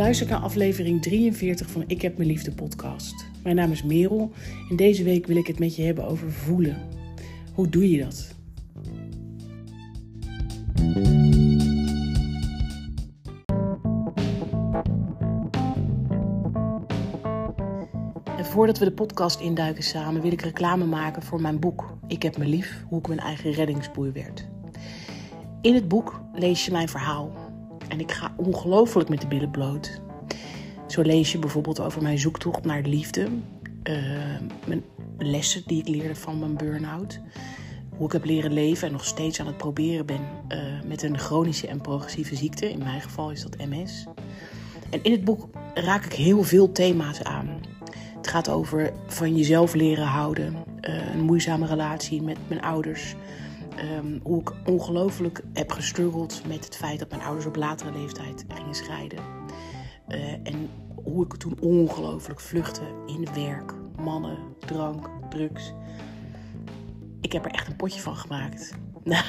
Luistert naar aflevering 43 van Ik heb me lief, de podcast. Mijn naam is Merel en deze week wil ik het met je hebben over voelen. Hoe doe je dat? En voordat we de podcast induiken samen wil ik reclame maken voor mijn boek Ik heb me lief, hoe ik mijn eigen reddingsboei werd. In het boek lees je mijn verhaal. En ik ga ongelooflijk met de billen bloot. Zo lees je bijvoorbeeld over mijn zoektocht naar liefde. Mijn lessen die ik leerde van mijn burn-out. Hoe ik heb leren leven en nog steeds aan het proberen ben met een chronische en progressieve ziekte. In mijn geval is dat MS. En in het boek raak ik heel veel thema's aan. Het gaat over van jezelf leren houden. Een moeizame relatie met mijn ouders. Hoe ik ongelooflijk heb gestruggeld met het feit dat mijn ouders op latere leeftijd gingen scheiden. En hoe ik toen ongelooflijk vluchtte in werk, mannen, drank, drugs. Ik heb er echt een potje van gemaakt. Nou,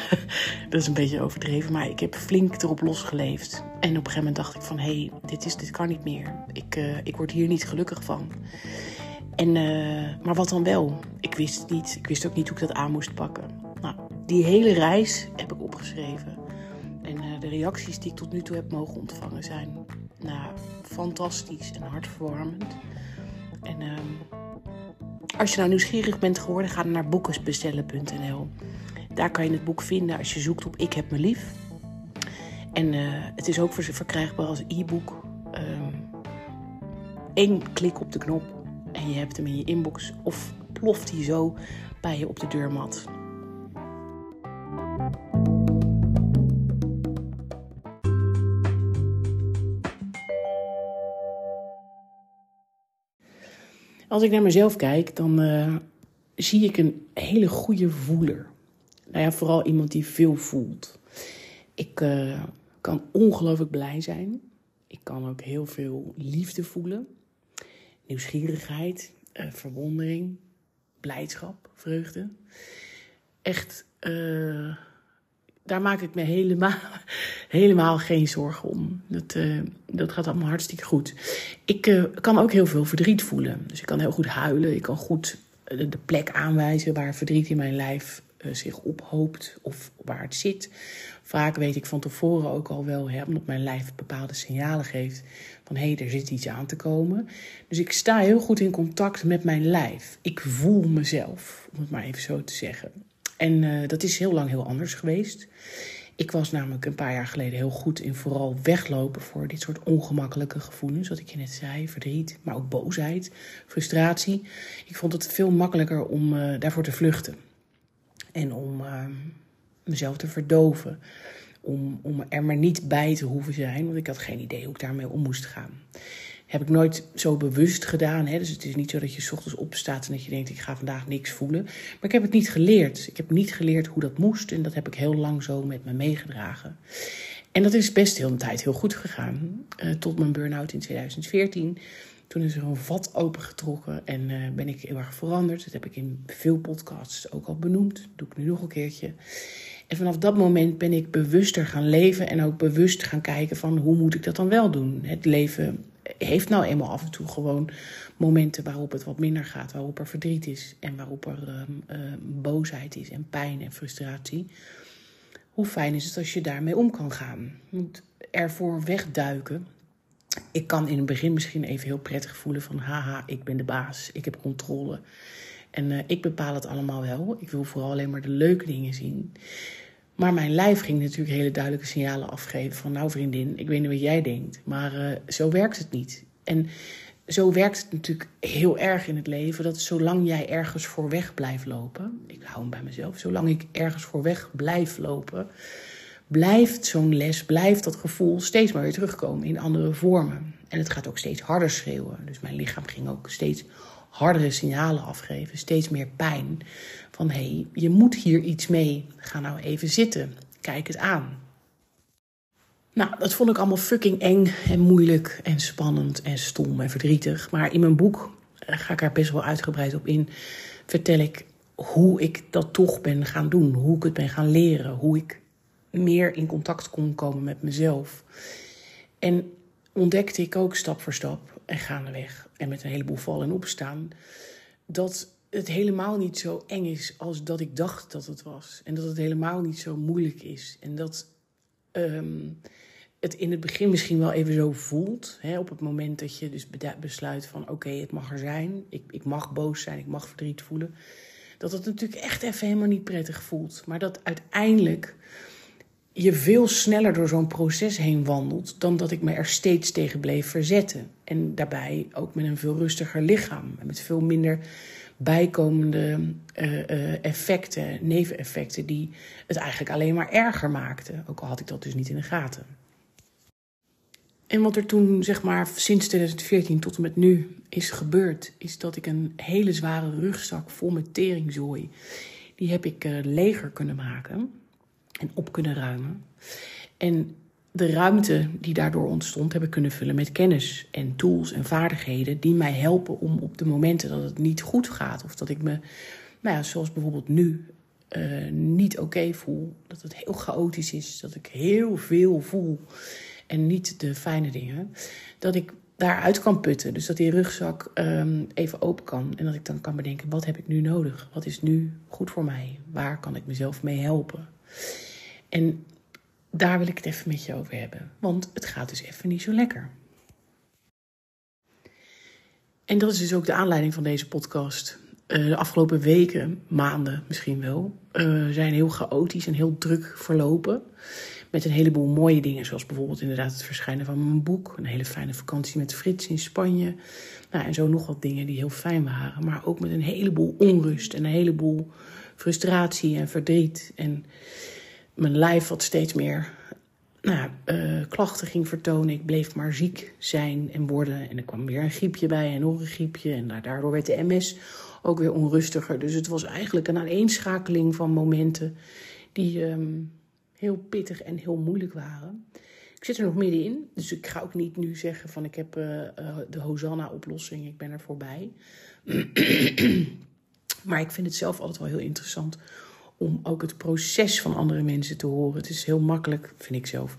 dat is een beetje overdreven, maar ik heb flink erop losgeleefd. En op een gegeven moment dacht ik van, hé, dit kan niet meer. Ik word hier niet gelukkig van. Maar wat dan wel? Ik wist het niet. Ik wist ook niet hoe ik dat aan moest pakken. Die hele reis heb ik opgeschreven. En de reacties die ik tot nu toe heb mogen ontvangen zijn fantastisch en hartverwarmend. En als je nou nieuwsgierig bent geworden, ga dan naar boekensbestellen.nl. Daar kan je het boek vinden als je zoekt op Ik heb me lief. En het is ook verkrijgbaar als e-book. 1 klik op de knop en je hebt hem in je inbox of ploft hij zo bij je op de deurmat. Als ik naar mezelf kijk, dan zie ik een hele goede voeler. Nou ja, vooral iemand die veel voelt. Ik kan ongelooflijk blij zijn. Ik kan ook heel veel liefde voelen. Nieuwsgierigheid, verwondering, blijdschap, vreugde. Echt, daar maak ik me helemaal geen zorgen om. Dat gaat allemaal hartstikke goed. Ik kan ook heel veel verdriet voelen. Dus ik kan heel goed huilen. Ik kan goed de plek aanwijzen waar verdriet in mijn lijf zich ophoopt of waar het zit. Vaak weet ik van tevoren ook al wel, omdat mijn lijf bepaalde signalen geeft van er zit iets aan te komen. Dus ik sta heel goed in contact met mijn lijf. Ik voel mezelf, om het maar even zo te zeggen. En dat is heel lang heel anders geweest. Ik was namelijk een paar jaar geleden heel goed in vooral weglopen voor dit soort ongemakkelijke gevoelens. Wat ik je net zei, verdriet, maar ook boosheid, frustratie. Ik vond het veel makkelijker om daarvoor te vluchten. En om mezelf te verdoven. Om er maar niet bij te hoeven zijn, want ik had geen idee hoe ik daarmee om moest gaan. Heb ik nooit zo bewust gedaan. Hè? Dus het is niet zo dat je 's ochtends opstaat en dat je denkt, ik ga vandaag niks voelen. Maar ik heb het niet geleerd. Ik heb niet geleerd hoe dat moest. En dat heb ik heel lang zo met me meegedragen. En dat is best heel een tijd heel goed gegaan. Tot mijn burn-out in 2014. Toen is er een vat opengetrokken en ben ik heel erg veranderd. Dat heb ik in veel podcasts ook al benoemd. Dat doe ik nu nog een keertje. En vanaf dat moment ben ik bewuster gaan leven. En ook bewust gaan kijken van hoe moet ik dat dan wel doen. Het leven heeft nou eenmaal af en toe gewoon momenten waarop het wat minder gaat. Waarop er verdriet is en waarop er boosheid is en pijn en frustratie. Hoe fijn is het als je daarmee om kan gaan. Je moet ervoor wegduiken. Ik kan in het begin misschien even heel prettig voelen van haha, ik ben de baas. Ik heb controle. En ik bepaal het allemaal wel. Ik wil vooral alleen maar de leuke dingen zien. Maar mijn lijf ging natuurlijk hele duidelijke signalen afgeven van vriendin, ik weet niet wat jij denkt, maar zo werkt het niet. En zo werkt het natuurlijk heel erg in het leven, dat zolang jij ergens voor weg blijft lopen, ik hou hem bij mezelf, zolang ik ergens voor weg blijf lopen, blijft zo'n les, blijft dat gevoel steeds maar weer terugkomen in andere vormen. En het gaat ook steeds harder schreeuwen. Dus mijn lichaam ging ook steeds hardere signalen afgeven, steeds meer pijn. Van je moet hier iets mee. Ga nou even zitten. Kijk het aan. Nou, dat vond ik allemaal fucking eng en moeilijk en spannend en stom en verdrietig. Maar in mijn boek, ga ik er best wel uitgebreid op in, vertel ik hoe ik dat toch ben gaan doen. Hoe ik het ben gaan leren. Hoe ik meer in contact kon komen met mezelf. En ontdekte ik ook stap voor stap en gaandeweg en met een heleboel vallen en opstaan, dat het helemaal niet zo eng is als dat ik dacht dat het was. En dat het helemaal niet zo moeilijk is. En dat het in het begin misschien wel even zo voelt. Hè, op het moment dat je dus besluit van oké, het mag er zijn. Ik mag boos zijn, ik mag verdriet voelen. Dat het natuurlijk echt even helemaal niet prettig voelt. Maar dat uiteindelijk je veel sneller door zo'n proces heen wandelt dan dat ik me er steeds tegen bleef verzetten. En daarbij ook met een veel rustiger lichaam. En met veel minder bijkomende effecten, neveneffecten, die het eigenlijk alleen maar erger maakten. Ook al had ik dat dus niet in de gaten. En wat er toen, zeg maar, sinds 2014 tot en met nu is gebeurd, is dat ik een hele zware rugzak vol met teringzooi, die heb ik leger kunnen maken en op kunnen ruimen. En de ruimte die daardoor ontstond, heb ik kunnen vullen met kennis en tools en vaardigheden die mij helpen om op de momenten dat het niet goed gaat, of dat ik me, zoals bijvoorbeeld nu, niet oké voel, dat het heel chaotisch is, dat ik heel veel voel en niet de fijne dingen, dat ik daaruit kan putten. Dus dat die rugzak even open kan en dat ik dan kan bedenken, wat heb ik nu nodig? Wat is nu goed voor mij? Waar kan ik mezelf mee helpen? En daar wil ik het even met je over hebben. Want het gaat dus even niet zo lekker. En dat is dus ook de aanleiding van deze podcast. De afgelopen weken, maanden misschien wel, zijn heel chaotisch en heel druk verlopen. Met een heleboel mooie dingen, zoals bijvoorbeeld inderdaad het verschijnen van mijn boek. Een hele fijne vakantie met Frits in Spanje. Nou, en zo nog wat dingen die heel fijn waren. Maar ook met een heleboel onrust en een heleboel frustratie en verdriet. En mijn lijf wat steeds meer klachten ging vertonen. Ik bleef maar ziek zijn en worden. En er kwam weer een griepje bij en nog een griepje. En daardoor werd de MS ook weer onrustiger. Dus het was eigenlijk een aaneenschakeling van momenten die heel pittig en heel moeilijk waren. Ik zit er nog middenin, dus ik ga ook niet nu zeggen van ik heb de Hosanna-oplossing, ik ben er voorbij. Maar ik vind het zelf altijd wel heel interessant om ook het proces van andere mensen te horen. Het is heel makkelijk, vind ik zelf,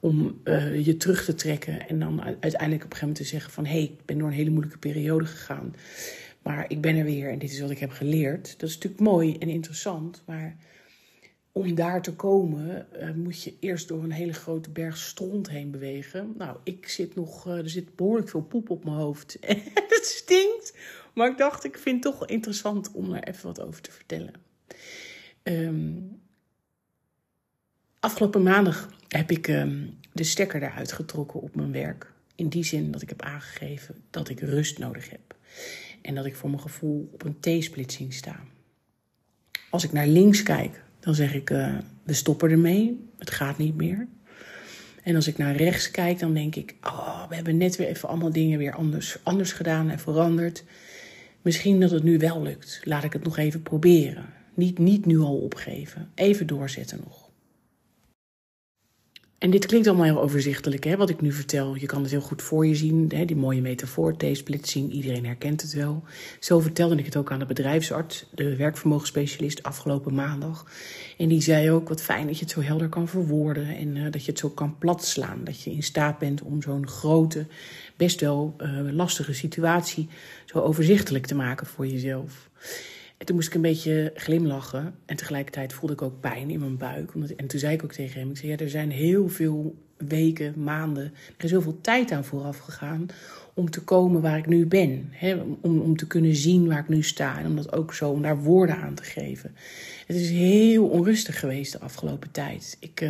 om je terug te trekken en dan uiteindelijk op een gegeven moment te zeggen van hé, ik ben door een hele moeilijke periode gegaan, maar ik ben er weer en dit is wat ik heb geleerd. Dat is natuurlijk mooi en interessant, maar om daar te komen moet je eerst door een hele grote berg stront heen bewegen. Nou, ik zit nog, er zit behoorlijk veel poep op mijn hoofd. Het stinkt, maar ik dacht, ik vind het toch interessant om daar even wat over te vertellen. Afgelopen maandag heb ik de stekker eruit getrokken op mijn werk. In die zin dat ik heb aangegeven dat ik rust nodig heb. En dat ik voor mijn gevoel op een T-splitsing sta. Als ik naar links kijk, dan zeg ik, we stoppen ermee, het gaat niet meer. En als ik naar rechts kijk, dan denk ik, we hebben net weer even allemaal dingen weer anders gedaan en veranderd. Misschien dat het nu wel lukt, laat ik het nog even proberen. Niet nu al opgeven, even doorzetten nog. En dit klinkt allemaal heel overzichtelijk, hè, wat ik nu vertel. Je kan het heel goed voor je zien, hè, die mooie metafoor, T-splitsing, iedereen herkent het wel. Zo vertelde ik het ook aan de bedrijfsarts, de werkvermogensspecialist, afgelopen maandag. En die zei ook, wat fijn dat je het zo helder kan verwoorden en dat je het zo kan platslaan. Dat je in staat bent om zo'n grote, best wel lastige situatie zo overzichtelijk te maken voor jezelf. En toen moest ik een beetje glimlachen en tegelijkertijd voelde ik ook pijn in mijn buik. En toen zei ik ook tegen hem, ik zei, er zijn heel veel weken, maanden, er is heel veel tijd aan vooraf gegaan om te komen waar ik nu ben. Hè? Om te kunnen zien waar ik nu sta en om dat ook zo, om daar woorden aan te geven. Het is heel onrustig geweest de afgelopen tijd. Ik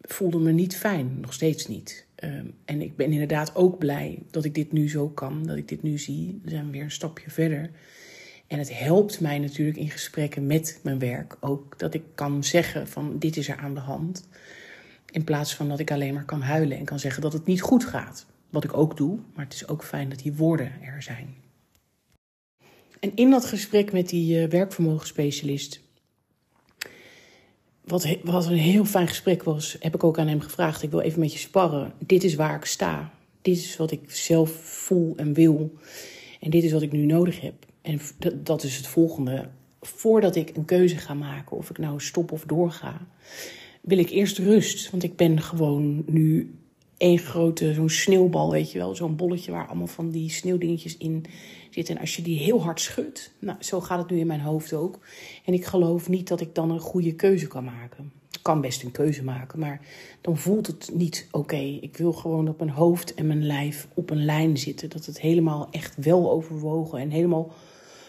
voelde me niet fijn, nog steeds niet. En ik ben inderdaad ook blij dat ik dit nu zo kan, dat ik dit nu zie. We zijn weer een stapje verder. En het helpt mij natuurlijk in gesprekken met mijn werk ook, dat ik kan zeggen van dit is er aan de hand. In plaats van dat ik alleen maar kan huilen en kan zeggen dat het niet goed gaat. Wat ik ook doe, maar het is ook fijn dat die woorden er zijn. En in dat gesprek met die werkvermogensspecialist, wat een heel fijn gesprek was, heb ik ook aan hem gevraagd. Ik wil even met je sparren. Dit is waar ik sta. Dit is wat ik zelf voel en wil. En dit is wat ik nu nodig heb. En dat is het volgende. Voordat ik een keuze ga maken, of ik nou stop of doorga, wil ik eerst rust. Want ik ben gewoon nu één grote, zo'n sneeuwbal, weet je wel. Zo'n bolletje waar allemaal van die sneeuwdingetjes in zitten. En als je die heel hard schudt, nou, zo gaat het nu in mijn hoofd ook. En ik geloof niet dat ik dan een goede keuze kan maken. Ik kan best een keuze maken, maar dan voelt het niet oké. Ik wil gewoon dat mijn hoofd en mijn lijf op een lijn zitten. Dat het helemaal echt wel overwogen en helemaal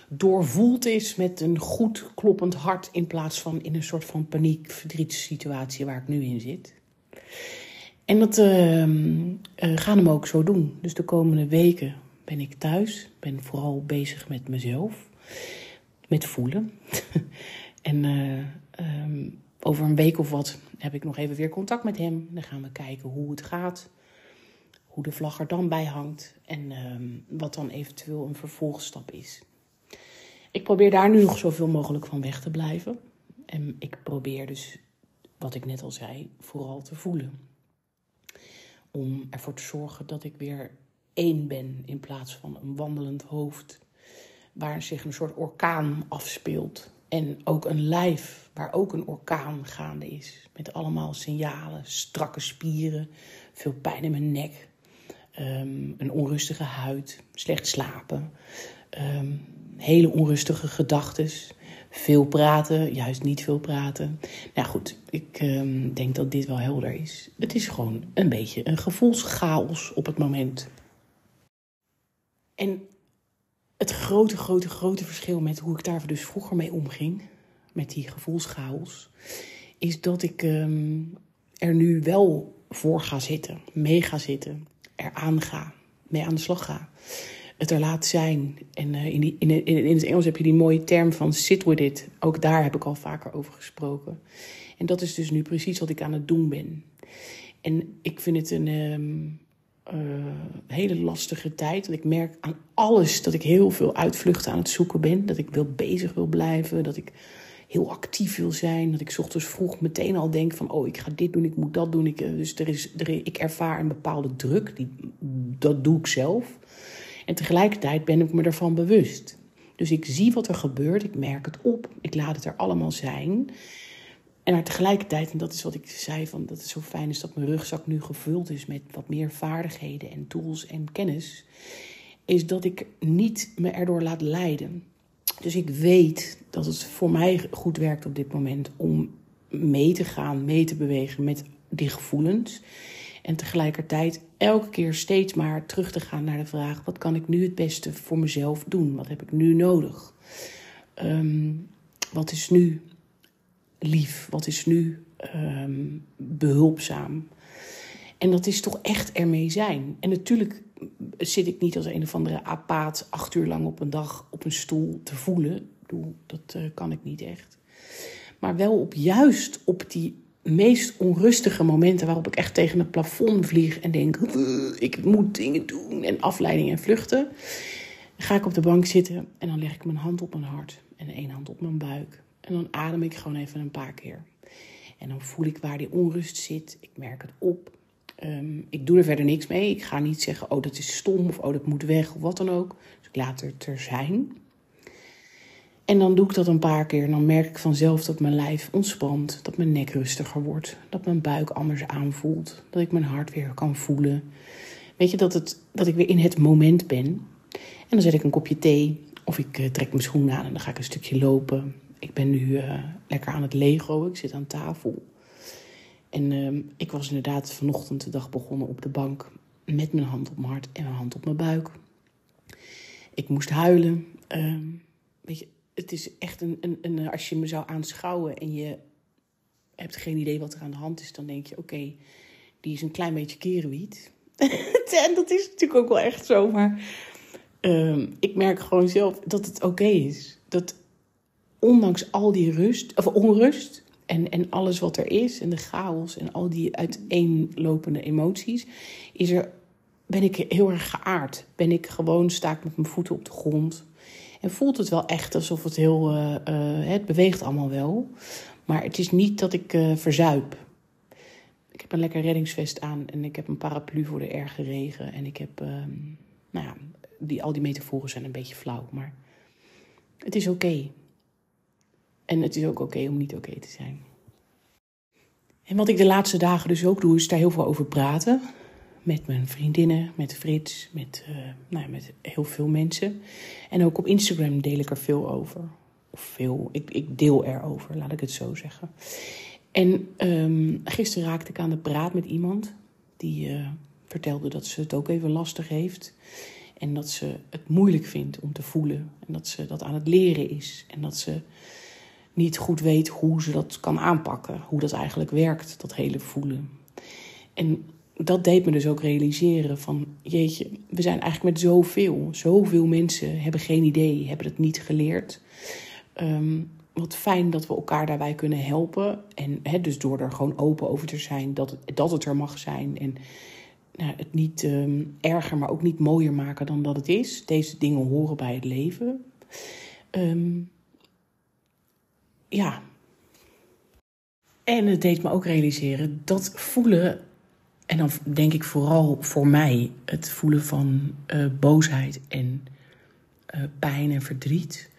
doorvoeld is met een goed kloppend hart, in plaats van in een soort van paniek, verdrietssituatie waar ik nu in zit. En dat gaan we ook zo doen. Dus de komende weken ben ik thuis. Ben vooral bezig met mezelf. Met voelen. En over een week of wat heb ik nog even weer contact met hem. Dan gaan we kijken hoe het gaat. Hoe de vlag er dan bij hangt. En wat dan eventueel een vervolgstap is. Ik probeer daar nu nog zoveel mogelijk van weg te blijven. En ik probeer dus, wat ik net al zei, vooral te voelen. Om ervoor te zorgen dat ik weer één ben in plaats van een wandelend hoofd waar zich een soort orkaan afspeelt. En ook een lijf waar ook een orkaan gaande is. Met allemaal signalen, strakke spieren, veel pijn in mijn nek, een onrustige huid, slecht slapen, hele onrustige gedachten, veel praten, juist niet veel praten. Nou goed, ik denk dat dit wel helder is. Het is gewoon een beetje een gevoelschaos op het moment. En het grote, grote, grote verschil met hoe ik daar dus vroeger mee omging, met die gevoelschaos, is dat ik er nu wel voor ga zitten, mee ga zitten, eraan ga, mee aan de slag ga. Het er laat zijn. En in het Engels heb je die mooie term van sit with it. Ook daar heb ik al vaker over gesproken. En dat is dus nu precies wat ik aan het doen ben. En ik vind het een hele lastige tijd. Want ik merk aan alles dat ik heel veel uitvluchten aan het zoeken ben. Dat ik wel bezig wil blijven. Dat ik heel actief wil zijn. Dat ik 's ochtends vroeg meteen al denk van, oh, ik ga dit doen, ik moet dat doen. Ik ervaar een bepaalde druk. Dat doe ik zelf. En tegelijkertijd ben ik me ervan bewust. Dus ik zie wat er gebeurt, ik merk het op, ik laat het er allemaal zijn. En tegelijkertijd, en dat is wat ik zei, van dat het zo fijn is dat mijn rugzak nu gevuld is met wat meer vaardigheden en tools en kennis, is dat ik niet me erdoor laat leiden. Dus ik weet dat het voor mij goed werkt op dit moment om mee te gaan, mee te bewegen met die gevoelens. En tegelijkertijd elke keer steeds maar terug te gaan naar de vraag, wat kan ik nu het beste voor mezelf doen? Wat heb ik nu nodig? Wat is nu lief? Wat is nu behulpzaam? En dat is toch echt ermee zijn. En natuurlijk zit ik niet als een of andere apaat 8 uur lang op een dag op een stoel te voelen. Ik bedoel, dat kan ik niet echt. Maar wel juist op die meest onrustige momenten waarop ik echt tegen het plafond vlieg en denk, ik moet dingen doen en afleidingen en vluchten. Dan ga ik op de bank zitten en dan leg ik mijn hand op mijn hart en één hand op mijn buik. En dan adem ik gewoon even een paar keer. En dan voel ik waar die onrust zit. Ik merk het op. Ik doe er verder niks mee. Ik ga niet zeggen, oh, dat is stom of oh, dat moet weg of wat dan ook. Dus ik laat het er zijn. En dan doe ik dat een paar keer en dan merk ik vanzelf dat mijn lijf ontspant, dat mijn nek rustiger wordt, dat mijn buik anders aanvoelt, dat ik mijn hart weer kan voelen. Weet je, dat ik weer in het moment ben. En dan zet ik een kopje thee of ik trek mijn schoenen aan en dan ga ik een stukje lopen. Ik ben nu lekker aan het Lego, ik zit aan tafel. En ik was inderdaad vanochtend de dag begonnen op de bank met mijn hand op mijn hart en mijn hand op mijn buik. Ik moest huilen, weet je. Het is echt een als je me zou aanschouwen en je hebt geen idee wat er aan de hand is, dan denk je, oké, die is een klein beetje kerenwiet. En dat is natuurlijk ook wel echt zo, maar ik merk gewoon zelf dat het oké is. Dat ondanks al die onrust en alles wat er is en de chaos en al die uiteenlopende emoties, ben ik heel erg geaard. Ben ik gewoon, sta ik met mijn voeten op de grond. En voelt het wel echt alsof het heel, het beweegt allemaal wel. Maar het is niet dat ik verzuip. Ik heb een lekker reddingsvest aan en ik heb een paraplu voor de erge regen. En ik heb, al die metaforen zijn een beetje flauw. Maar het is oké. En het is ook oké om niet oké te zijn. En wat ik de laatste dagen dus ook doe, is daar heel veel over praten. met mijn vriendinnen, met Frits, met heel veel mensen. En ook op Instagram deel ik er veel over. Ik deel erover, laat ik het zo zeggen. En gisteren raakte ik aan de praat met iemand die vertelde dat ze het ook even lastig heeft. En dat ze het moeilijk vindt om te voelen. En dat ze dat aan het leren is. En dat ze niet goed weet hoe ze dat kan aanpakken. Hoe dat eigenlijk werkt, dat hele voelen. En dat deed me dus ook realiseren van, jeetje, we zijn eigenlijk met zoveel. Zoveel mensen hebben geen idee, hebben het niet geleerd. Wat fijn dat we elkaar daarbij kunnen helpen. En dus door er gewoon open over te zijn, dat het er mag zijn. En het niet erger, maar ook niet mooier maken dan dat het is. Deze dingen horen bij het leven. En het deed me ook realiseren dat voelen, en dan denk ik vooral voor mij, het voelen van boosheid en pijn en verdriet.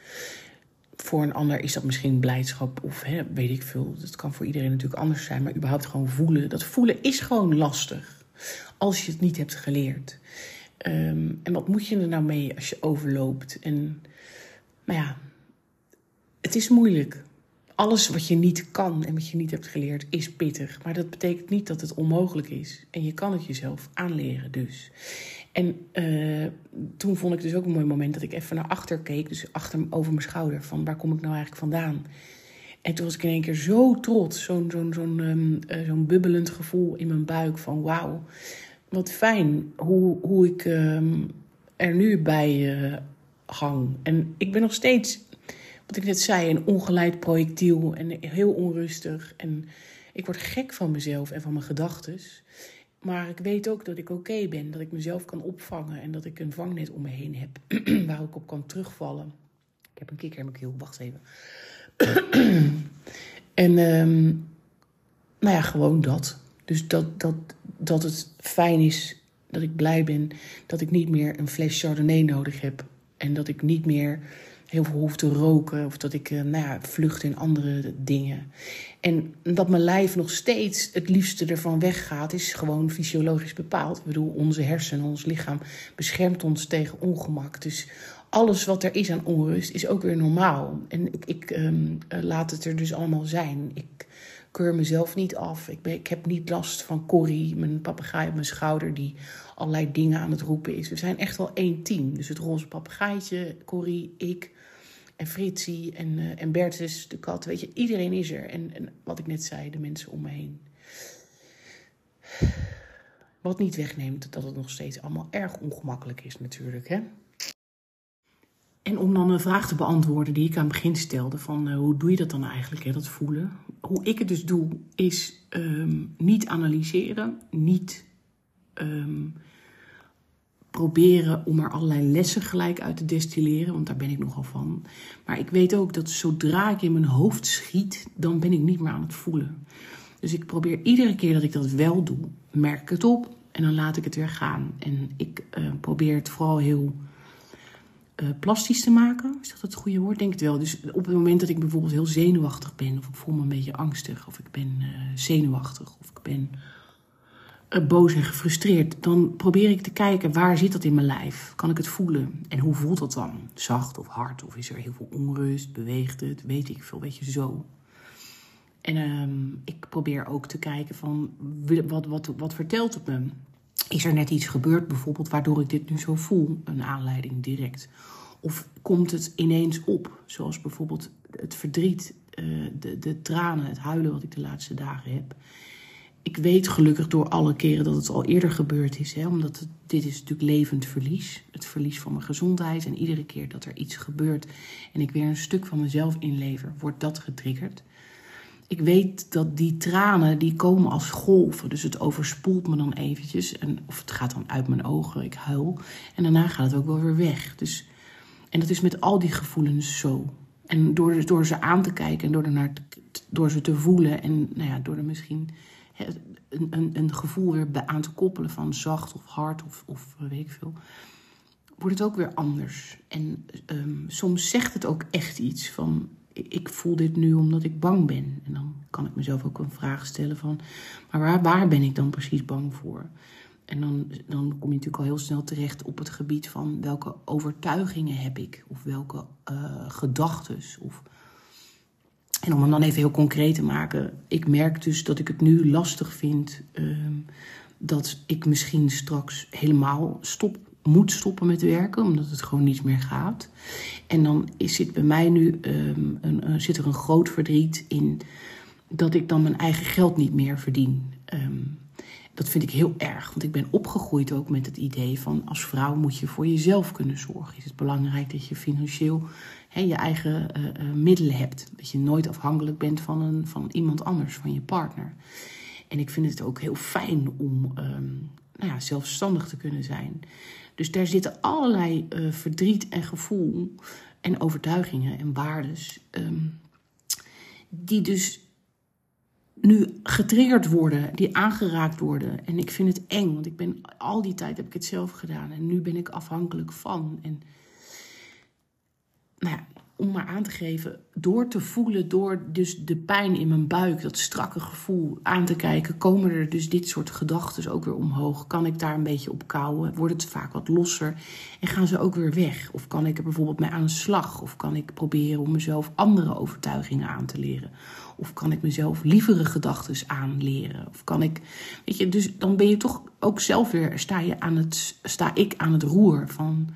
Voor een ander is dat misschien blijdschap of weet ik veel. Dat kan voor iedereen natuurlijk anders zijn, maar überhaupt gewoon voelen. Dat voelen is gewoon lastig als je het niet hebt geleerd. En wat moet je er nou mee als je overloopt? En het is moeilijk. Alles wat je niet kan en wat je niet hebt geleerd is pittig. Maar dat betekent niet dat het onmogelijk is. En je kan het jezelf aanleren dus. En toen vond ik dus ook een mooi moment dat ik even naar achter keek. Dus over mijn schouder. Van waar kom ik nou eigenlijk vandaan? En toen was ik in één keer zo trots. Zo'n bubbelend gevoel in mijn buik. Van wauw, wat fijn hoe ik er nu bij hang. En ik ben nog steeds, wat ik net zei, een ongeleid projectiel en heel onrustig. En ik word gek van mezelf en van mijn gedachtes. Maar ik weet ook dat ik oké ben, dat ik mezelf kan opvangen en dat ik een vangnet om me heen heb waar ik op kan terugvallen. Ik heb een kikker in mijn keel, wacht even. En gewoon dat. Dus dat het fijn is, dat ik blij ben, dat ik niet meer een fles Chardonnay nodig heb en dat ik niet meer heel veel hoef te roken of dat ik vlucht in andere dingen. En dat mijn lijf nog steeds het liefste ervan weggaat is gewoon fysiologisch bepaald. Ik bedoel, onze hersenen, ons lichaam beschermt ons tegen ongemak. Dus alles wat er is aan onrust is ook weer normaal. En ik laat het er dus allemaal zijn. Ik keur mezelf niet af. Ik heb niet last van Corrie, mijn papegaai op mijn schouder, die allerlei dingen aan het roepen is. We zijn echt wel één team. Dus het roze papegaaitje, Corrie, ik en Fritsie en Bertus, de kat. Weet je, iedereen is er. En wat ik net zei, de mensen om me heen. Wat niet wegneemt dat het nog steeds allemaal erg ongemakkelijk is natuurlijk, hè? En om dan een vraag te beantwoorden die ik aan het begin stelde, van hoe doe je dat dan eigenlijk, hè, dat voelen? Hoe ik het dus doe, is niet analyseren, niet proberen om er allerlei lessen gelijk uit te destilleren, want daar ben ik nogal van. Maar ik weet ook dat zodra ik in mijn hoofd schiet, dan ben ik niet meer aan het voelen. Dus ik probeer iedere keer dat ik dat wel doe, merk ik het op en dan laat ik het weer gaan. En ik probeer het vooral heel plastisch te maken. Is dat het goede woord? Denk het wel. Dus op het moment dat ik bijvoorbeeld heel zenuwachtig ben, of ik voel me een beetje angstig, of ik ben zenuwachtig, of ik ben boos en gefrustreerd, dan probeer ik te kijken, waar zit dat in mijn lijf? Kan ik het voelen? En hoe voelt dat dan? Zacht of hard? Of is er heel veel onrust? Beweegt het? Weet ik veel. Weet je, zo. En ik probeer ook te kijken van, wat vertelt het me? Is er net iets gebeurd bijvoorbeeld waardoor ik dit nu zo voel? Een aanleiding direct. Of komt het ineens op? Zoals bijvoorbeeld het verdriet, de tranen, het huilen wat ik de laatste dagen heb. Ik weet gelukkig door alle keren dat het al eerder gebeurd is. Hè, omdat dit is natuurlijk levend verlies. Het verlies van mijn gezondheid. En iedere keer dat er iets gebeurt en ik weer een stuk van mezelf inlever, wordt dat getriggerd. Ik weet dat die tranen, die komen als golven. Dus het overspoelt me dan eventjes. Of het gaat dan uit mijn ogen, ik huil. En daarna gaat het ook wel weer weg. Dus, en dat is met al die gevoelens zo. En door ze aan te kijken en door ze te voelen. En door er misschien een gevoel weer aan te koppelen van zacht of hard of weet ik veel, wordt het ook weer anders. En soms zegt het ook echt iets van, ik voel dit nu omdat ik bang ben. En dan kan ik mezelf ook een vraag stellen van, maar waar ben ik dan precies bang voor? En dan kom je natuurlijk al heel snel terecht op het gebied van welke overtuigingen heb ik. Of welke gedachtes. En om hem dan even heel concreet te maken. Ik merk dus dat ik het nu lastig vind dat ik misschien straks helemaal moet stoppen met werken. Omdat het gewoon niet meer gaat. En dan zit bij mij nu zit er een groot verdriet in dat ik dan mijn eigen geld niet meer verdien. Dat vind ik heel erg, want ik ben opgegroeid ook met het idee van als vrouw moet je voor jezelf kunnen zorgen. Is het belangrijk dat je financieel je eigen middelen hebt. Dat je nooit afhankelijk bent van iemand anders, van je partner. En ik vind het ook heel fijn om zelfstandig te kunnen zijn. Dus daar zitten allerlei verdriet en gevoel en overtuigingen en waardes die dus nu getriggerd worden, die aangeraakt worden. En ik vind het eng, want al die tijd heb ik het zelf gedaan. En nu ben ik afhankelijk van. En om maar aan te geven, door te voelen, door dus de pijn in mijn buik, dat strakke gevoel aan te kijken, komen er dus dit soort gedachten ook weer omhoog. Kan ik daar een beetje op kauwen? Wordt het vaak wat losser? En gaan ze ook weer weg? Of kan ik er bijvoorbeeld mee aan de slag? Of kan ik proberen om mezelf andere overtuigingen aan te leren? Of kan ik mezelf lievere gedachten aanleren? Of kan ik, dus dan ben je toch ook zelf weer, sta ik aan het roer van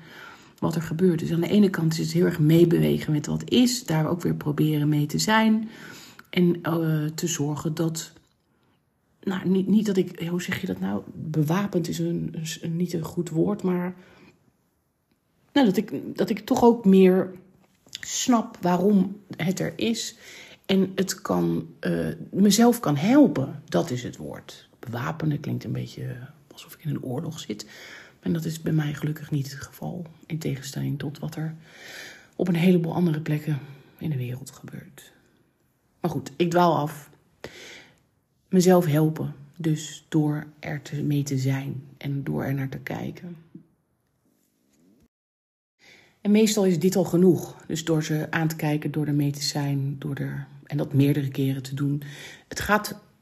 wat er gebeurt. Dus aan de ene kant is het heel erg meebewegen met wat is. Daar ook weer proberen mee te zijn. En te zorgen dat, niet dat ik, hoe zeg je dat nou? Bewapend is niet een goed woord, maar dat ik toch ook meer snap waarom het er is. En het kan mezelf kan helpen. Dat is het woord. Bewapenen klinkt een beetje alsof ik in een oorlog zit. En dat is bij mij gelukkig niet het geval. In tegenstelling tot wat er op een heleboel andere plekken in de wereld gebeurt. Maar goed, ik dwaal af. Mezelf helpen. Dus door er mee te zijn. En door er naar te kijken. En meestal is dit al genoeg. Dus door ze aan te kijken, door er mee te zijn. En dat meerdere keren te doen.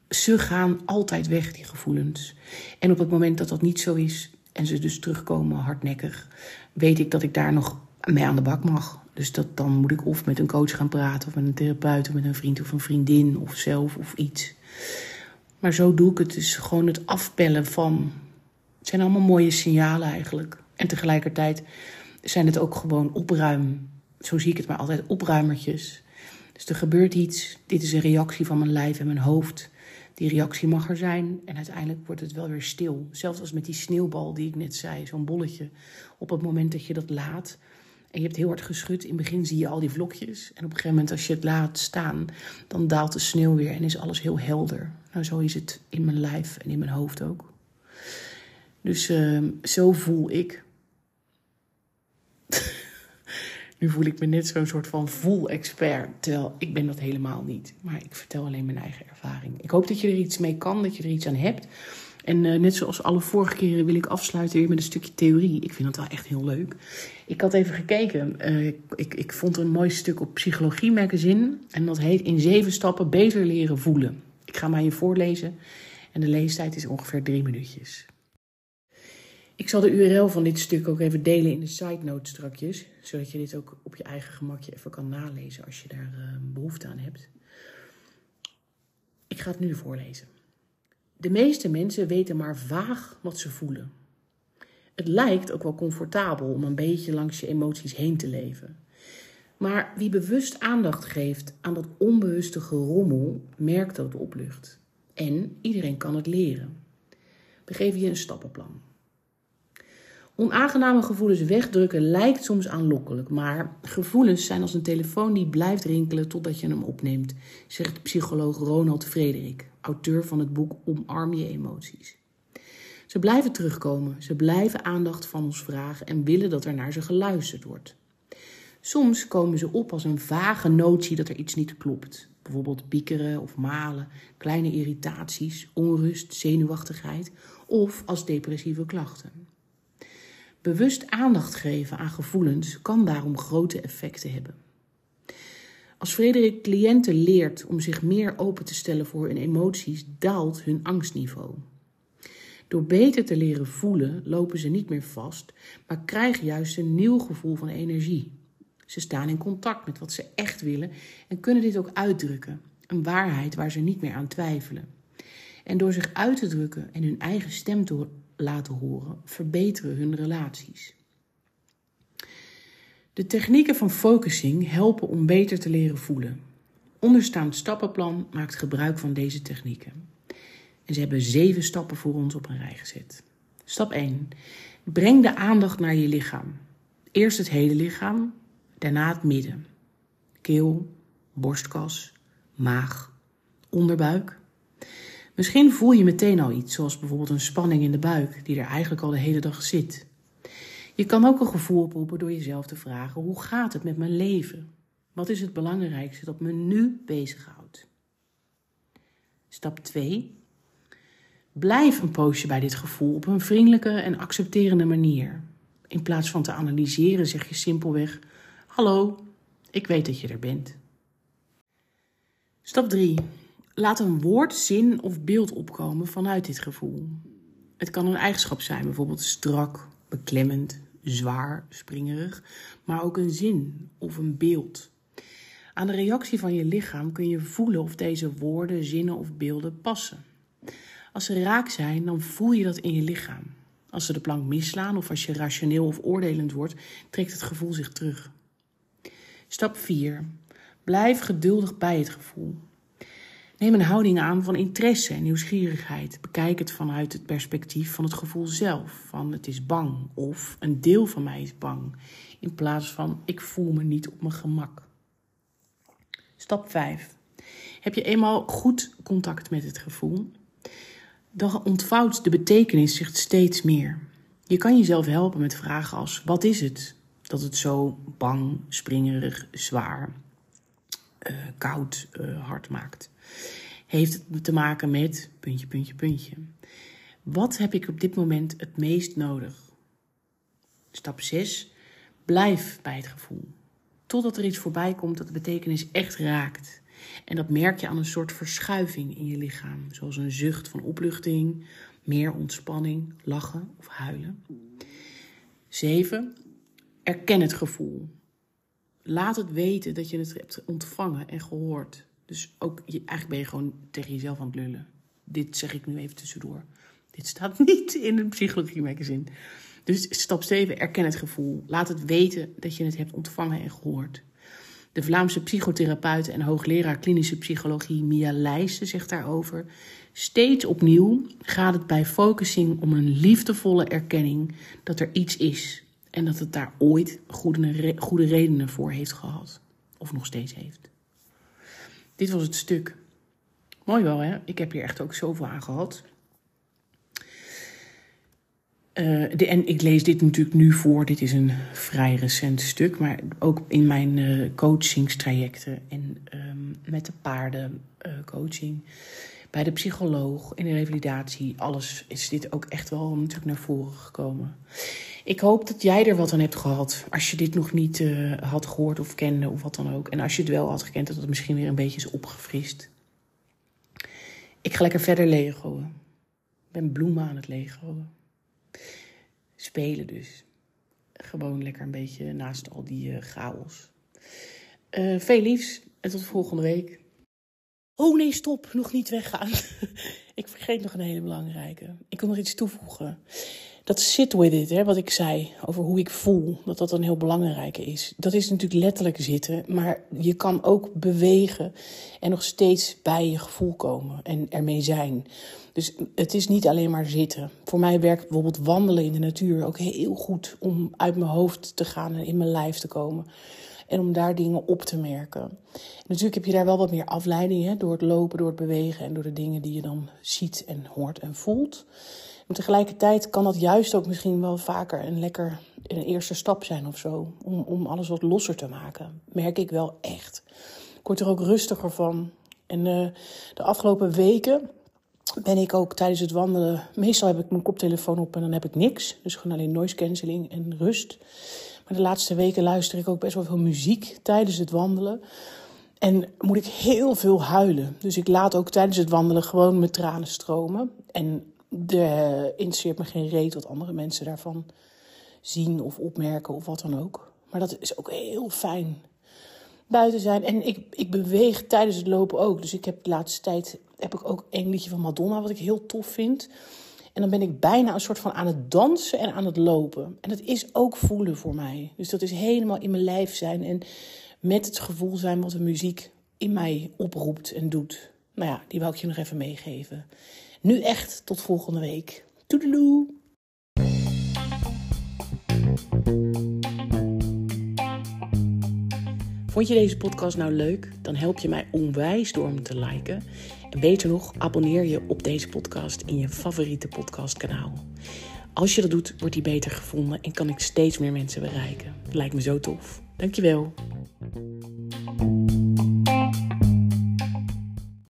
Ze gaan altijd weg, die gevoelens. En op het moment dat dat niet zo is en ze dus terugkomen hardnekkig, weet ik dat ik daar nog mee aan de bak mag. Dus dan moet ik of met een coach gaan praten, of met een therapeut, of met een vriend of een vriendin, of zelf, of iets. Maar zo doe ik het dus gewoon het afpellen van. Het zijn allemaal mooie signalen eigenlijk. En tegelijkertijd zijn het ook gewoon opruim. Zo zie ik het maar altijd, opruimertjes. Dus er gebeurt iets. Dit is een reactie van mijn lijf en mijn hoofd. Die reactie mag er zijn en uiteindelijk wordt het wel weer stil. Zelfs als met die sneeuwbal die ik net zei, zo'n bolletje. Op het moment dat je dat laat en je hebt heel hard geschud, in het begin zie je al die vlokjes. En op een gegeven moment als je het laat staan, dan daalt de sneeuw weer en is alles heel helder. Zo is het in mijn lijf en in mijn hoofd ook. Dus zo voel ik. Nu voel ik me net zo'n soort van voel-expert, terwijl ik ben dat helemaal niet. Maar ik vertel alleen mijn eigen ervaring. Ik hoop dat je er iets mee kan, dat je er iets aan hebt. En net zoals alle vorige keren wil ik afsluiten weer met een stukje theorie. Ik vind dat wel echt heel leuk. Ik had even gekeken. Ik vond een mooi stuk op Psychologie Magazine. En dat heet In 7 stappen beter leren voelen. Ik ga hem aan je voorlezen. En de leestijd is ongeveer 3 minuutjes. Ik zal de URL van dit stuk ook even delen in de side notes strakjes, zodat je dit ook op je eigen gemakje even kan nalezen als je daar behoefte aan hebt. Ik ga het nu voorlezen. De meeste mensen weten maar vaag wat ze voelen. Het lijkt ook wel comfortabel om een beetje langs je emoties heen te leven. Maar wie bewust aandacht geeft aan dat onbewuste gerommel, merkt dat het oplucht. En iedereen kan het leren. We geven je een stappenplan. Onaangename gevoelens wegdrukken lijkt soms aanlokkelijk, maar gevoelens zijn als een telefoon die blijft rinkelen totdat je hem opneemt, zegt psycholoog Ronald Frederik, auteur van het boek Omarm je emoties. Ze blijven terugkomen, ze blijven aandacht van ons vragen en willen dat er naar ze geluisterd wordt. Soms komen ze op als een vage notie dat er iets niet klopt. Bijvoorbeeld piekeren of malen, kleine irritaties, onrust, zenuwachtigheid of als depressieve klachten. Bewust aandacht geven aan gevoelens kan daarom grote effecten hebben. Als Frederik cliënten leert om zich meer open te stellen voor hun emoties, daalt hun angstniveau. Door beter te leren voelen lopen ze niet meer vast, maar krijgen juist een nieuw gevoel van energie. Ze staan in contact met wat ze echt willen en kunnen dit ook uitdrukken. Een waarheid waar ze niet meer aan twijfelen. En door zich uit te drukken en hun eigen stem te laten horen, verbeteren hun relaties. De technieken van focusing helpen om beter te leren voelen. Onderstaand stappenplan maakt gebruik van deze technieken. En ze hebben 7 stappen voor ons op een rij gezet. Stap 1. Breng de aandacht naar je lichaam. Eerst het hele lichaam, daarna het midden. Keel, borstkas, maag, onderbuik. Misschien voel je meteen al iets, zoals bijvoorbeeld een spanning in de buik die er eigenlijk al de hele dag zit. Je kan ook een gevoel oproepen door jezelf te vragen: hoe gaat het met mijn leven? Wat is het belangrijkste dat me nu bezighoudt? Stap 2. Blijf een poosje bij dit gevoel op een vriendelijke en accepterende manier. In plaats van te analyseren zeg je simpelweg: hallo, ik weet dat je er bent. Stap 3. Laat een woord, zin of beeld opkomen vanuit dit gevoel. Het kan een eigenschap zijn, bijvoorbeeld strak, beklemmend, zwaar, springerig, maar ook een zin of een beeld. Aan de reactie van je lichaam kun je voelen of deze woorden, zinnen of beelden passen. Als ze raak zijn, dan voel je dat in je lichaam. Als ze de plank misslaan of als je rationeel of oordelend wordt, trekt het gevoel zich terug. Stap 4. Blijf geduldig bij het gevoel. Neem een houding aan van interesse en nieuwsgierigheid. Bekijk het vanuit het perspectief van het gevoel zelf. Van het is bang of een deel van mij is bang. In plaats van ik voel me niet op mijn gemak. Stap 5. Heb je eenmaal goed contact met het gevoel, dan ontvouwt de betekenis zich steeds meer. Je kan jezelf helpen met vragen als: wat is het? Dat het zo bang, springerig, zwaar, koud, hard maakt. Heeft het te maken met puntje, puntje, puntje. Wat heb ik op dit moment het meest nodig? Stap 6. Blijf bij het gevoel. Totdat er iets voorbij komt dat de betekenis echt raakt. En dat merk je aan een soort verschuiving in je lichaam. Zoals een zucht van opluchting, meer ontspanning, lachen of huilen. 7. Erken het gevoel. Laat het weten dat je het hebt ontvangen en gehoord. Dus ook, eigenlijk ben je gewoon tegen jezelf aan het lullen. Dit zeg ik nu even tussendoor. Dit staat niet in een Psychologie Magazine. Dus stap 7, erken het gevoel. Laat het weten dat je het hebt ontvangen en gehoord. De Vlaamse psychotherapeut en hoogleraar klinische psychologie Mia Leijssen zegt daarover: steeds opnieuw gaat het bij focusing om een liefdevolle erkenning dat er iets is. En dat het daar ooit goede redenen voor heeft gehad. Of nog steeds heeft. Dit was het stuk. Mooi wel, hè? Ik heb hier echt ook zoveel aan gehad. En ik lees dit natuurlijk nu voor. Dit is een vrij recent stuk. Maar ook in mijn coachingstrajecten. En met de paardencoaching. Bij de psycholoog, in de revalidatie. Alles is dit ook echt wel natuurlijk naar voren gekomen. Ik hoop dat jij er wat aan hebt gehad. Als je dit nog niet had gehoord of kende of wat dan ook. En als je het wel had gekend, dat het misschien weer een beetje is opgefrist. Ik ga lekker verder legoën. Ik ben bloemen aan het legoën. Spelen dus. Gewoon lekker een beetje naast al die chaos. Veel liefs en tot volgende week. Oh nee, stop. Nog niet weggaan. Ik vergeet nog een hele belangrijke. Ik wil nog iets toevoegen. Dat sit with it, hè, wat ik zei over hoe ik voel, dat een heel belangrijke is. Dat is natuurlijk letterlijk zitten, maar je kan ook bewegen en nog steeds bij je gevoel komen en ermee zijn. Dus het is niet alleen maar zitten. Voor mij werkt bijvoorbeeld wandelen in de natuur ook heel goed om uit mijn hoofd te gaan en in mijn lijf te komen. En om daar dingen op te merken. Natuurlijk heb je daar wel wat meer afleiding, hè, door het lopen, door het bewegen en door de dingen die je dan ziet en hoort en voelt. En tegelijkertijd kan dat juist ook misschien wel vaker een eerste stap zijn of zo. Om alles wat losser te maken. Merk ik wel echt. Ik word er ook rustiger van. En de afgelopen weken ben ik ook tijdens het wandelen. Meestal heb ik mijn koptelefoon op en dan heb ik niks. Dus gewoon alleen noise cancelling en rust. Maar de laatste weken luister ik ook best wel veel muziek tijdens het wandelen. En moet ik heel veel huilen. Dus ik laat ook tijdens het wandelen gewoon mijn tranen stromen. En Interesseert me geen reet wat andere mensen daarvan zien of opmerken of wat dan ook. Maar dat is ook heel fijn. Buiten zijn. En ik beweeg tijdens het lopen ook. Dus ik heb de laatste tijd ik ook één liedje van Madonna, wat ik heel tof vind. En dan ben ik bijna een soort van aan het dansen en aan het lopen. En dat is ook voelen voor mij. Dus dat is helemaal in mijn lijf zijn. En met het gevoel zijn wat de muziek in mij oproept en doet. Nou ja, die wou ik je nog even meegeven. Nu echt, tot volgende week. Toedeloe! Vond je deze podcast nou leuk? Dan help je mij onwijs door hem te liken. En beter nog, abonneer je op deze podcast in je favoriete podcastkanaal. Als je dat doet, wordt die beter gevonden en kan ik steeds meer mensen bereiken. Lijkt me zo tof. Dankjewel.